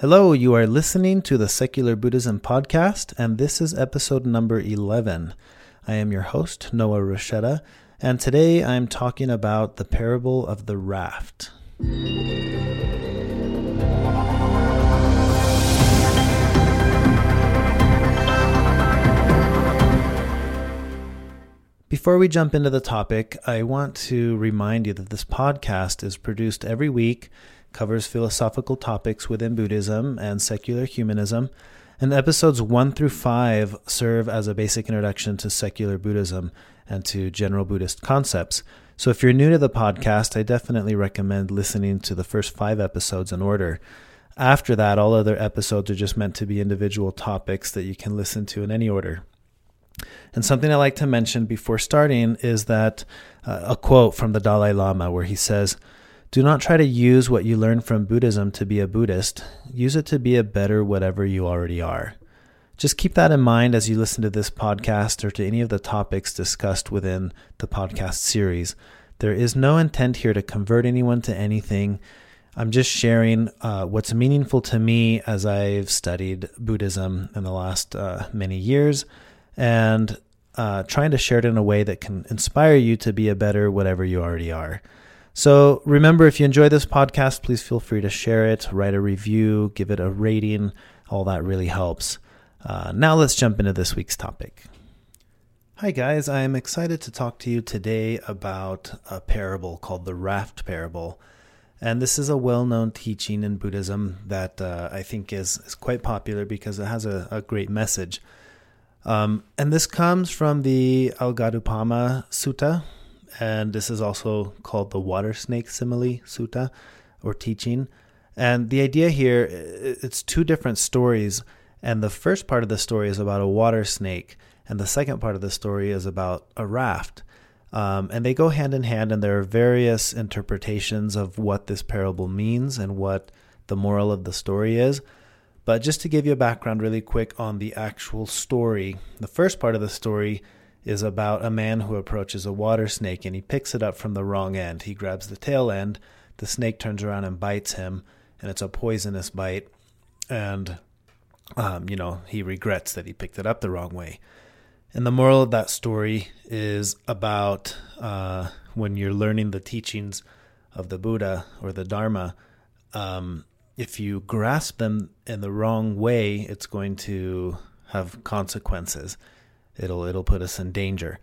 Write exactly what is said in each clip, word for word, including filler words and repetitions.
Hello, you are listening to the Secular Buddhism Podcast, and this is episode number eleven. I am your host, Noah Racheta, and today I'm talking about the parable of the raft. Before we jump into the topic, I want to remind you that this podcast is produced every week, covers philosophical topics within Buddhism and secular humanism, and episodes one through five serve as a basic introduction to secular Buddhism and to general Buddhist concepts. So if you're new to the podcast, I definitely recommend listening to the first five episodes in order. After that, all other episodes are just meant to be individual topics that you can listen to in any order. And something I like to mention before starting is that uh, a quote from the Dalai Lama where he says, "Do not try to use what you learn from Buddhism to be a Buddhist. Use it to be a better whatever you already are." Just keep that in mind as you listen to this podcast or to any of the topics discussed within the podcast series. There is no intent here to convert anyone to anything. I'm just sharing uh, what's meaningful to me as I've studied Buddhism in the last uh, many years and uh, trying to share it in a way that can inspire you to be a better whatever you already are. So remember, if you enjoy this podcast, please feel free to share it, write a review, give it a rating. All that really helps. Uh, now let's jump into this week's topic. Hi guys, I am excited to talk to you today about a parable called the Raft Parable. And this is a well-known teaching in Buddhism that uh, I think is, is quite popular because it has a, a great message. Um, and this comes from the Alagaddupama Sutta. And this is also called the Water Snake Simile Sutta, or teaching. And the idea here, it's two different stories. And the first part of the story is about a water snake. And the second part of the story is about a raft. Um, and they go hand in hand. And there are various interpretations of what this parable means and what the moral of the story is. But just to give you a background really quick on the actual story, the first part of the story is about a man who approaches a water snake and he picks it up from the wrong end. He grabs the tail end, the snake turns around and bites him, and it's a poisonous bite. And, um, you know, he regrets that he picked it up the wrong way. And the moral of that story is about uh, when you're learning the teachings of the Buddha or the Dharma, um, if you grasp them in the wrong way, it's going to have consequences. It'll it'll put us in danger.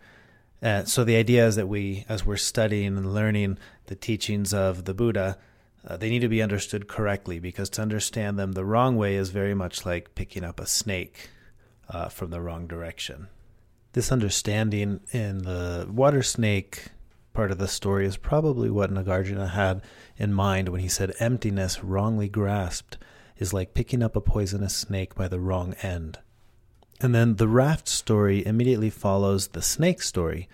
Uh, so the idea is that we, as we're studying and learning the teachings of the Buddha, uh, they need to be understood correctly, because to understand them the wrong way is very much like picking up a snake uh, from the wrong direction. This understanding in the water snake part of the story is probably what Nagarjuna had in mind when he said emptiness wrongly grasped is like picking up a poisonous snake by the wrong end. And then the raft story immediately follows the snake story.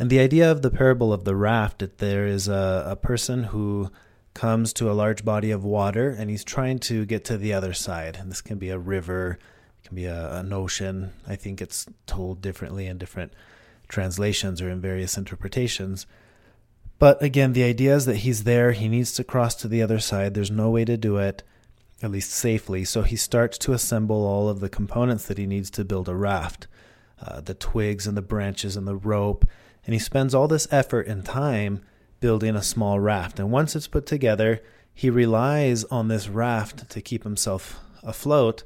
And the idea of the parable of the raft, that there is a, a person who comes to a large body of water and he's trying to get to the other side. And this can be a river, it can be a, an ocean. I think it's told differently in different translations or in various interpretations. But again, the idea is that he's there, he needs to cross to the other side, there's no way to do it, at least safely. So he starts to assemble all of the components that he needs to build a raft, uh, the twigs and the branches and the rope. And he spends all this effort and time building a small raft. And once it's put together, he relies on this raft to keep himself afloat.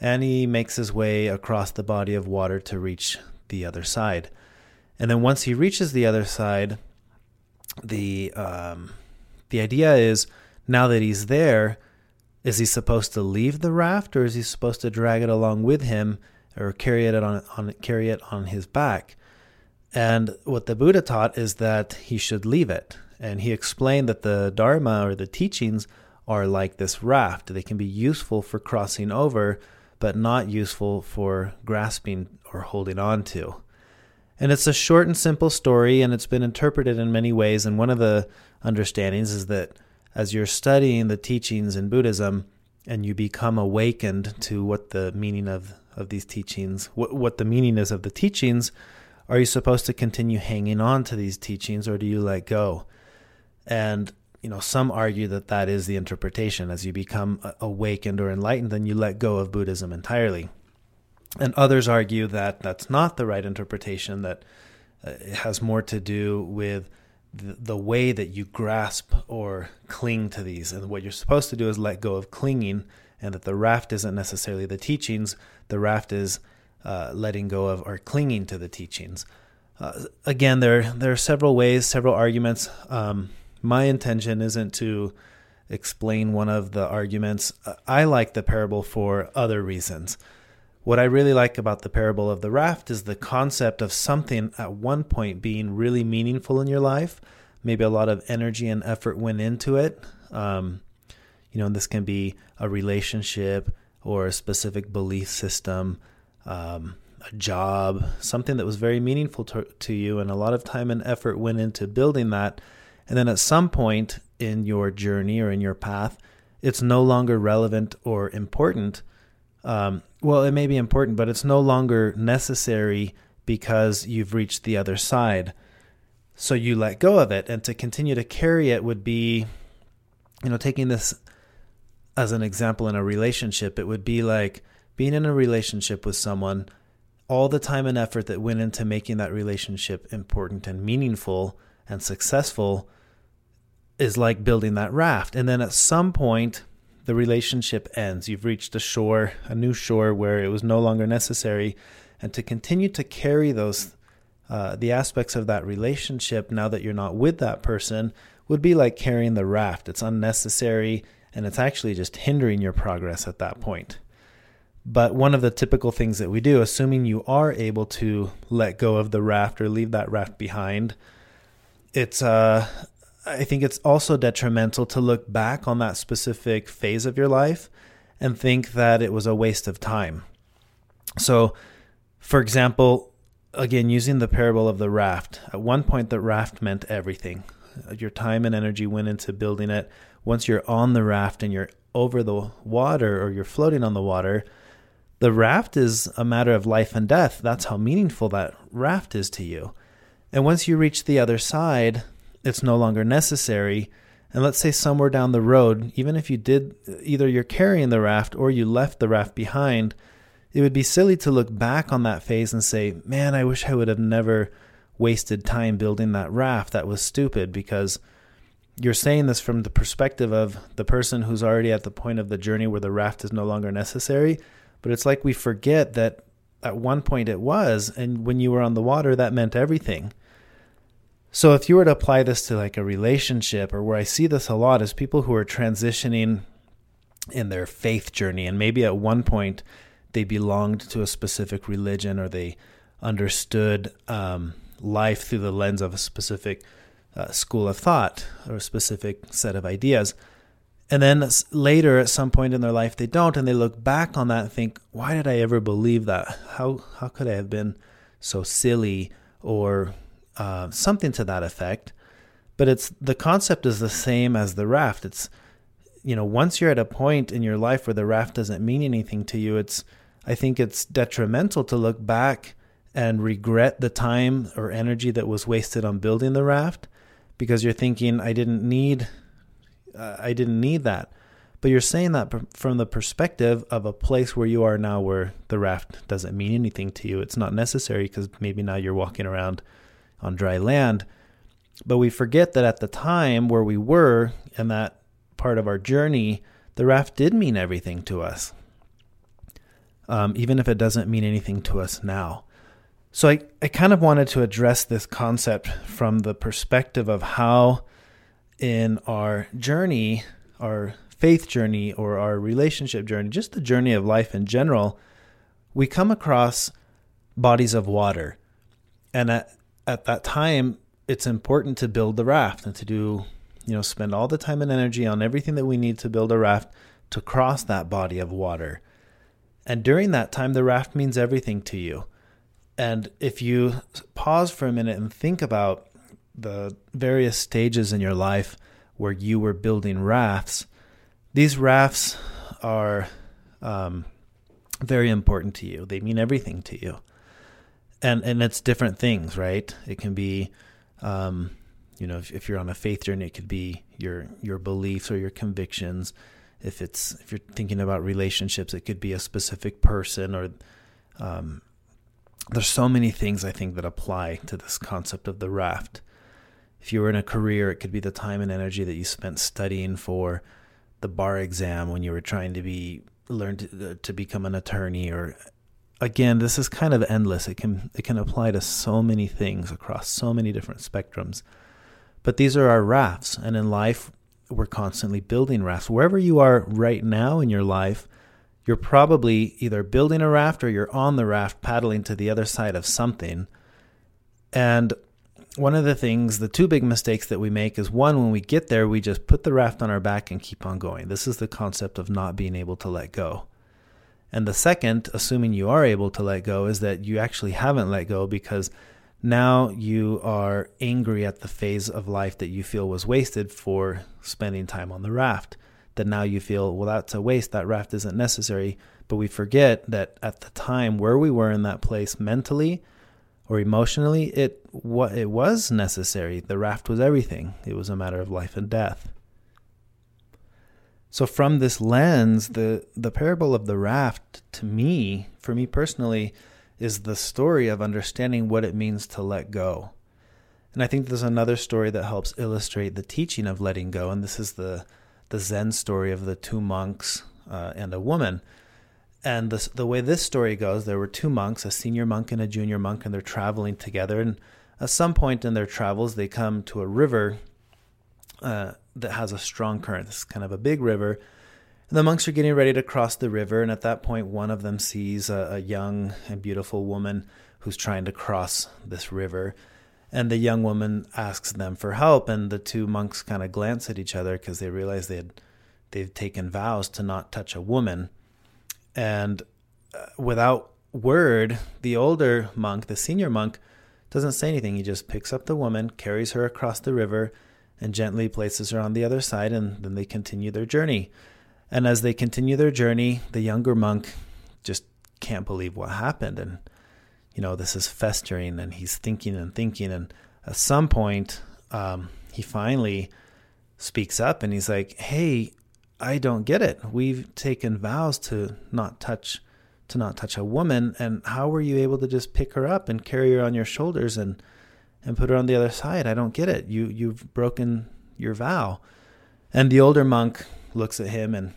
And he makes his way across the body of water to reach the other side. And then once he reaches the other side, the, um, the idea is, now that he's there, is he supposed to leave the raft, or is he supposed to drag it along with him, or carry it on, on carry it on his back? And what the Buddha taught is that he should leave it. And he explained that the Dharma or the teachings are like this raft. They can be useful for crossing over, but not useful for grasping or holding on to. And it's a short and simple story, and it's been interpreted in many ways. And one of the understandings is that as you're studying the teachings in Buddhism and you become awakened to what the meaning of, of these teachings, what, what the meaning is of the teachings, are you supposed to continue hanging on to these teachings, or do you let go? And you know, some argue that that is the interpretation. As you become awakened or enlightened, then you let go of Buddhism entirely. And others argue that that's not the right interpretation, that it has more to do with the, the way that you grasp or cling to these. And what you're supposed to do is let go of clinging, and that the raft isn't necessarily the teachings. The raft is uh, letting go of or clinging to the teachings. Uh, again, there, there are several ways, several arguments. Um, My intention isn't to explain one of the arguments. I like the parable for other reasons. What I really like about the parable of the raft is the concept of something at one point being really meaningful in your life. Maybe a lot of energy and effort went into it. Um, you know, and this can be a relationship or a specific belief system, um, a job, something that was very meaningful to, to you. And a lot of time and effort went into building that. And then at some point in your journey or in your path, it's no longer relevant or important. Um, well, it may be important, but it's no longer necessary because you've reached the other side. So you let go of it, and to continue to carry it would be, you know, taking this as an example in a relationship, it would be like being in a relationship with someone, all the time and effort that went into making that relationship important and meaningful and successful is like building that raft. And then at some point, the relationship ends. You've reached a shore, a new shore where it was no longer necessary. And to continue to carry those, uh, the aspects of that relationship now that you're not with that person would be like carrying the raft. It's unnecessary, and it's actually just hindering your progress at that point. But one of the typical things that we do, assuming you are able to let go of the raft or leave that raft behind, it's, uh, I think it's also detrimental to look back on that specific phase of your life and think that it was a waste of time. So, for example, again, using the parable of the raft, at one point the raft meant everything. Your time and energy went into building it. Once you're on the raft and you're over the water or you're floating on the water, the raft is a matter of life and death. That's how meaningful that raft is to you. And once you reach the other side, it's no longer necessary. And let's say somewhere down the road, even if you did, either you're carrying the raft or you left the raft behind, it would be silly to look back on that phase and say, man, I wish I would have never wasted time building that raft. That was stupid, because you're saying this from the perspective of the person who's already at the point of the journey where the raft is no longer necessary. But it's like we forget that at one point it was, and when you were on the water, that meant everything. So if you were to apply this to like a relationship, or where I see this a lot is people who are transitioning in their faith journey, and maybe at one point they belonged to a specific religion, or they understood um, life through the lens of a specific uh, school of thought or a specific set of ideas. And then later at some point in their life, they don't, and they look back on that and think, why did I ever believe that? How how could I have been so silly, or uh, something to that effect? But it's the concept is the same as the raft. It's, you know, once you're at a point in your life where the raft doesn't mean anything to you, it's, I think it's detrimental to look back and regret the time or energy that was wasted on building the raft, because you're thinking, I didn't need Uh, I didn't need that. But you're saying that pr- from the perspective of a place where you are now, where the raft doesn't mean anything to you. It's not necessary, because maybe now you're walking around on dry land. But we forget that at the time where we were in that part of our journey, the raft did mean everything to us, um, even if it doesn't mean anything to us now. So I, I kind of wanted to address this concept from the perspective of how in our journey, our faith journey, or our relationship journey, just the journey of life in general, we come across bodies of water. And at, at that time, it's important to build the raft and to do, you know, spend all the time and energy on everything that we need to build a raft to cross that body of water. And during that time, the raft means everything to you. And if you pause for a minute and think about the various stages in your life where you were building rafts, these rafts are um, very important to you. They mean everything to you. And and it's different things, right? It can be, um, you know, if, if you're on a faith journey, it could be your, your beliefs or your convictions. If it's, if you're thinking about relationships, it could be a specific person or, um, there's so many things I think that apply to this concept of the raft. If you were in a career, it could be the time and energy that you spent studying for the bar exam when you were trying to be learn to, uh, to become an attorney. Or again, this is kind of endless. It can, it can apply to so many things across so many different spectrums, but these are our rafts. And in life, we're constantly building rafts. Wherever you are right now in your life, you're probably either building a raft or you're on the raft paddling to the other side of something. And one of the things, the two big mistakes that we make is, one, when we get there, we just put the raft on our back and keep on going. This is the concept of not being able to let go. And the second, assuming you are able to let go, is that you actually haven't let go, because now you are angry at the phase of life that you feel was wasted for spending time on the raft. That now you feel, well, that's a waste, that raft isn't necessary. But we forget that at the time where we were in that place mentally or emotionally, it what it was necessary. The raft was everything. It was a matter of life and death. So from this lens, the, the parable of the raft, to me, for me personally, is the story of understanding what it means to let go. And I think there's another story that helps illustrate the teaching of letting go, and this is the the Zen story of the two monks uh, and a woman. And this, the way this story goes, there were two monks, a senior monk and a junior monk, and they're traveling together. And at some point in their travels, they come to a river uh, that has a strong current. This is kind of a big river. And the monks are getting ready to cross the river. And at that point, one of them sees a, a young and beautiful woman who's trying to cross this river. And the young woman asks them for help, and the two monks kind of glance at each other because they realize they had, they've taken vows to not touch a woman. And without word, the older monk, the senior monk, doesn't say anything. He just picks up the woman, carries her across the river, and gently places her on the other side, and then they continue their journey. And as they continue their journey, the younger monk just can't believe what happened, and you know, this is festering, and he's thinking and thinking. And at some point, um, he finally speaks up and he's like, hey, I don't get it. We've taken vows to not touch, to not touch a woman. And how were you able to just pick her up and carry her on your shoulders and, and put her on the other side? I don't get it. You, you've broken your vow. And the older monk looks at him and,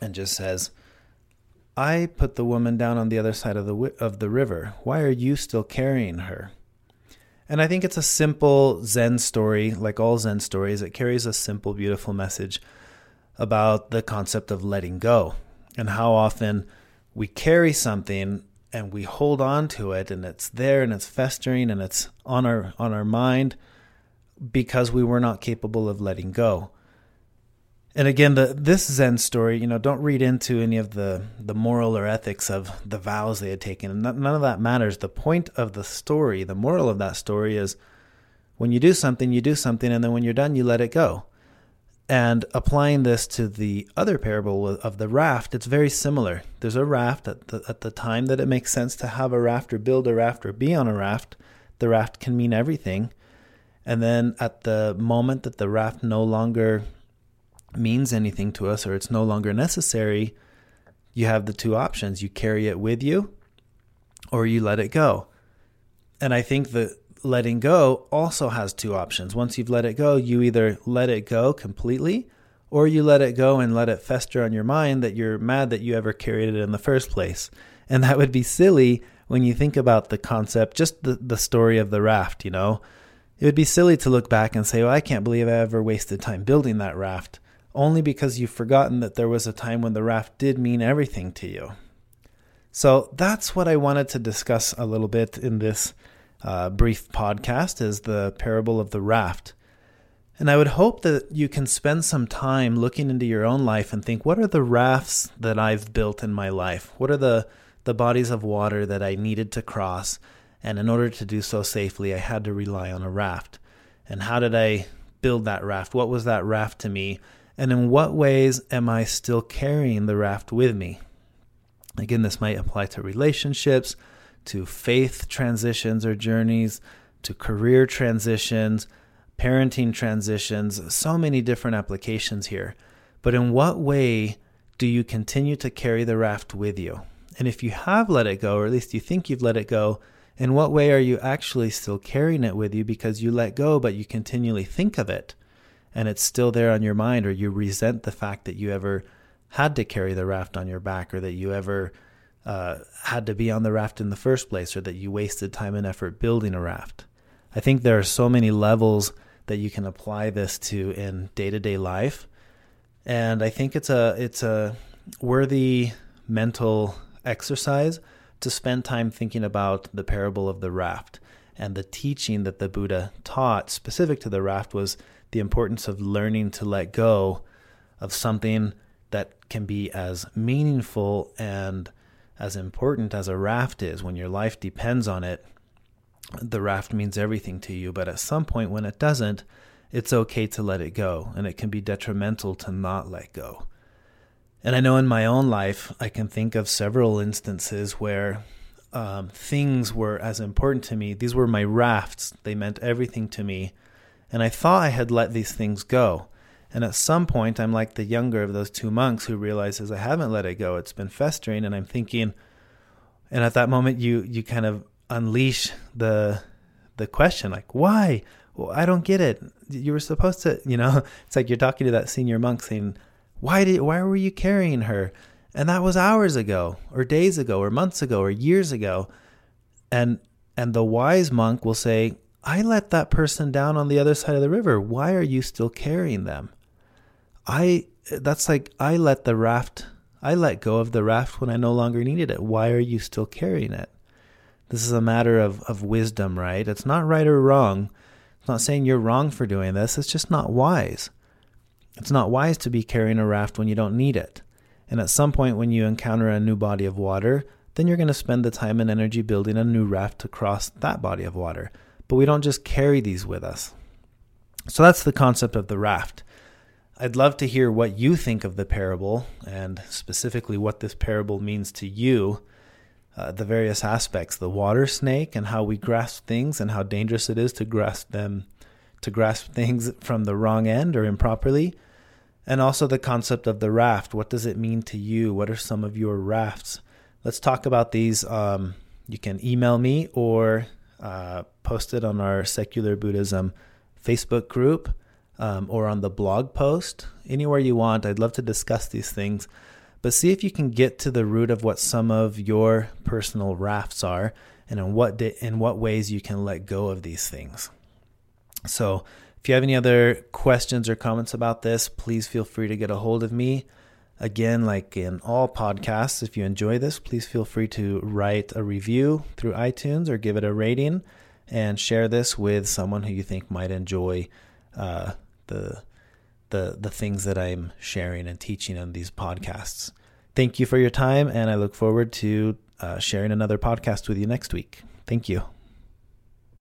and just says, I put the woman down on the other side of the of the river. Why are you still carrying her? And I think it's a simple Zen story, like all Zen stories. It carries a simple, beautiful message about the concept of letting go and how often we carry something and we hold on to it, and it's there and it's festering and it's on our on our mind because we were not capable of letting go. And again, the, this Zen story, you know, don't read into any of the, the moral or ethics of the vows they had taken. And none of that matters. The point of the story, the moral of that story is when you do something, you do something. And then when you're done, you let it go. And applying this to the other parable of the raft, it's very similar. There's a raft at the, at the time that it makes sense to have a raft or build a raft or be on a raft. The raft can mean everything. And then at the moment that the raft no longer means anything to us, or it's no longer necessary, you have the two options. You carry it with you, or you let it go. And I think that letting go also has two options. Once you've let it go, you either let it go completely, or you let it go and let it fester on your mind that you're mad that you ever carried it in the first place. And that would be silly when you think about the concept, just the, the story of the raft, you know. It would be silly to look back and say, well, I can't believe I ever wasted time building that raft, only because you've forgotten that there was a time when the raft did mean everything to you. So that's what I wanted to discuss a little bit in this uh, brief podcast, is the parable of the raft. And I would hope that you can spend some time looking into your own life and think, what are the rafts that I've built in my life? What are the, the bodies of water that I needed to cross? And in order to do so safely, I had to rely on a raft. And how did I build that raft? What was that raft to me? And in what ways am I still carrying the raft with me? Again, this might apply to relationships, to faith transitions or journeys, to career transitions, parenting transitions, so many different applications here. But in what way do you continue to carry the raft with you? And if you have let it go, or at least you think you've let it go, in what way are you actually still carrying it with you because you let go, but you continually think of it and it's still there on your mind, or you resent the fact that you ever had to carry the raft on your back, or that you ever uh, had to be on the raft in the first place, or that you wasted time and effort building a raft. I think there are so many levels that you can apply this to in day-to-day life. And I think it's a it's a worthy mental exercise to spend time thinking about the parable of the raft. And the teaching that the Buddha taught specific to the raft was the importance of learning to let go of something that can be as meaningful and as important as a raft is. When your life depends on it, the raft means everything to you. But at some point when it doesn't, it's okay to let it go. And it can be detrimental to not let go. And I know in my own life, I can think of several instances where um, things were as important to me. These were my rafts. They meant everything to me. And I thought I had let these things go. And at some point, I'm like the younger of those two monks who realizes I haven't let it go. It's been festering. And I'm thinking, and at that moment, you you kind of unleash the the question, like, why? Well, I don't get it. You were supposed to, you know, it's like you're talking to that senior monk saying, Why did? Why were you carrying her? And that was hours ago, or days ago, or months ago, or years ago. And and the wise monk will say, I let that person down on the other side of the river. Why are you still carrying them? I that's like I let the raft. I let go of the raft when I no longer needed it. Why are you still carrying it? This is a matter of of wisdom, right? It's not right or wrong. It's not saying you're wrong for doing this. It's just not wise. It's not wise to be carrying a raft when you don't need it. And at some point when you encounter a new body of water, then you're going to spend the time and energy building a new raft to cross that body of water. But we don't just carry these with us. So that's the concept of the raft. I'd love to hear what you think of the parable, and specifically what this parable means to you, uh, the various aspects, the water snake and how we grasp things and how dangerous it is to grasp them, to grasp things from the wrong end or improperly. And also the concept of the raft. What does it mean to you? What are some of your rafts? Let's talk about these. Um, you can email me or uh, post it on our Secular Buddhism Facebook group um, or on the blog post. Anywhere you want. I'd love to discuss these things. But see if you can get to the root of what some of your personal rafts are and in what di- in what ways you can let go of these things. So if you have any other questions or comments about this, please feel free to get a hold of me. Again, like in all podcasts, if you enjoy this, please feel free to write a review through iTunes or give it a rating and share this with someone who you think might enjoy uh, the, the, the things that I'm sharing and teaching on these podcasts. Thank you for your time, and I look forward to uh, sharing another podcast with you next week. Thank you.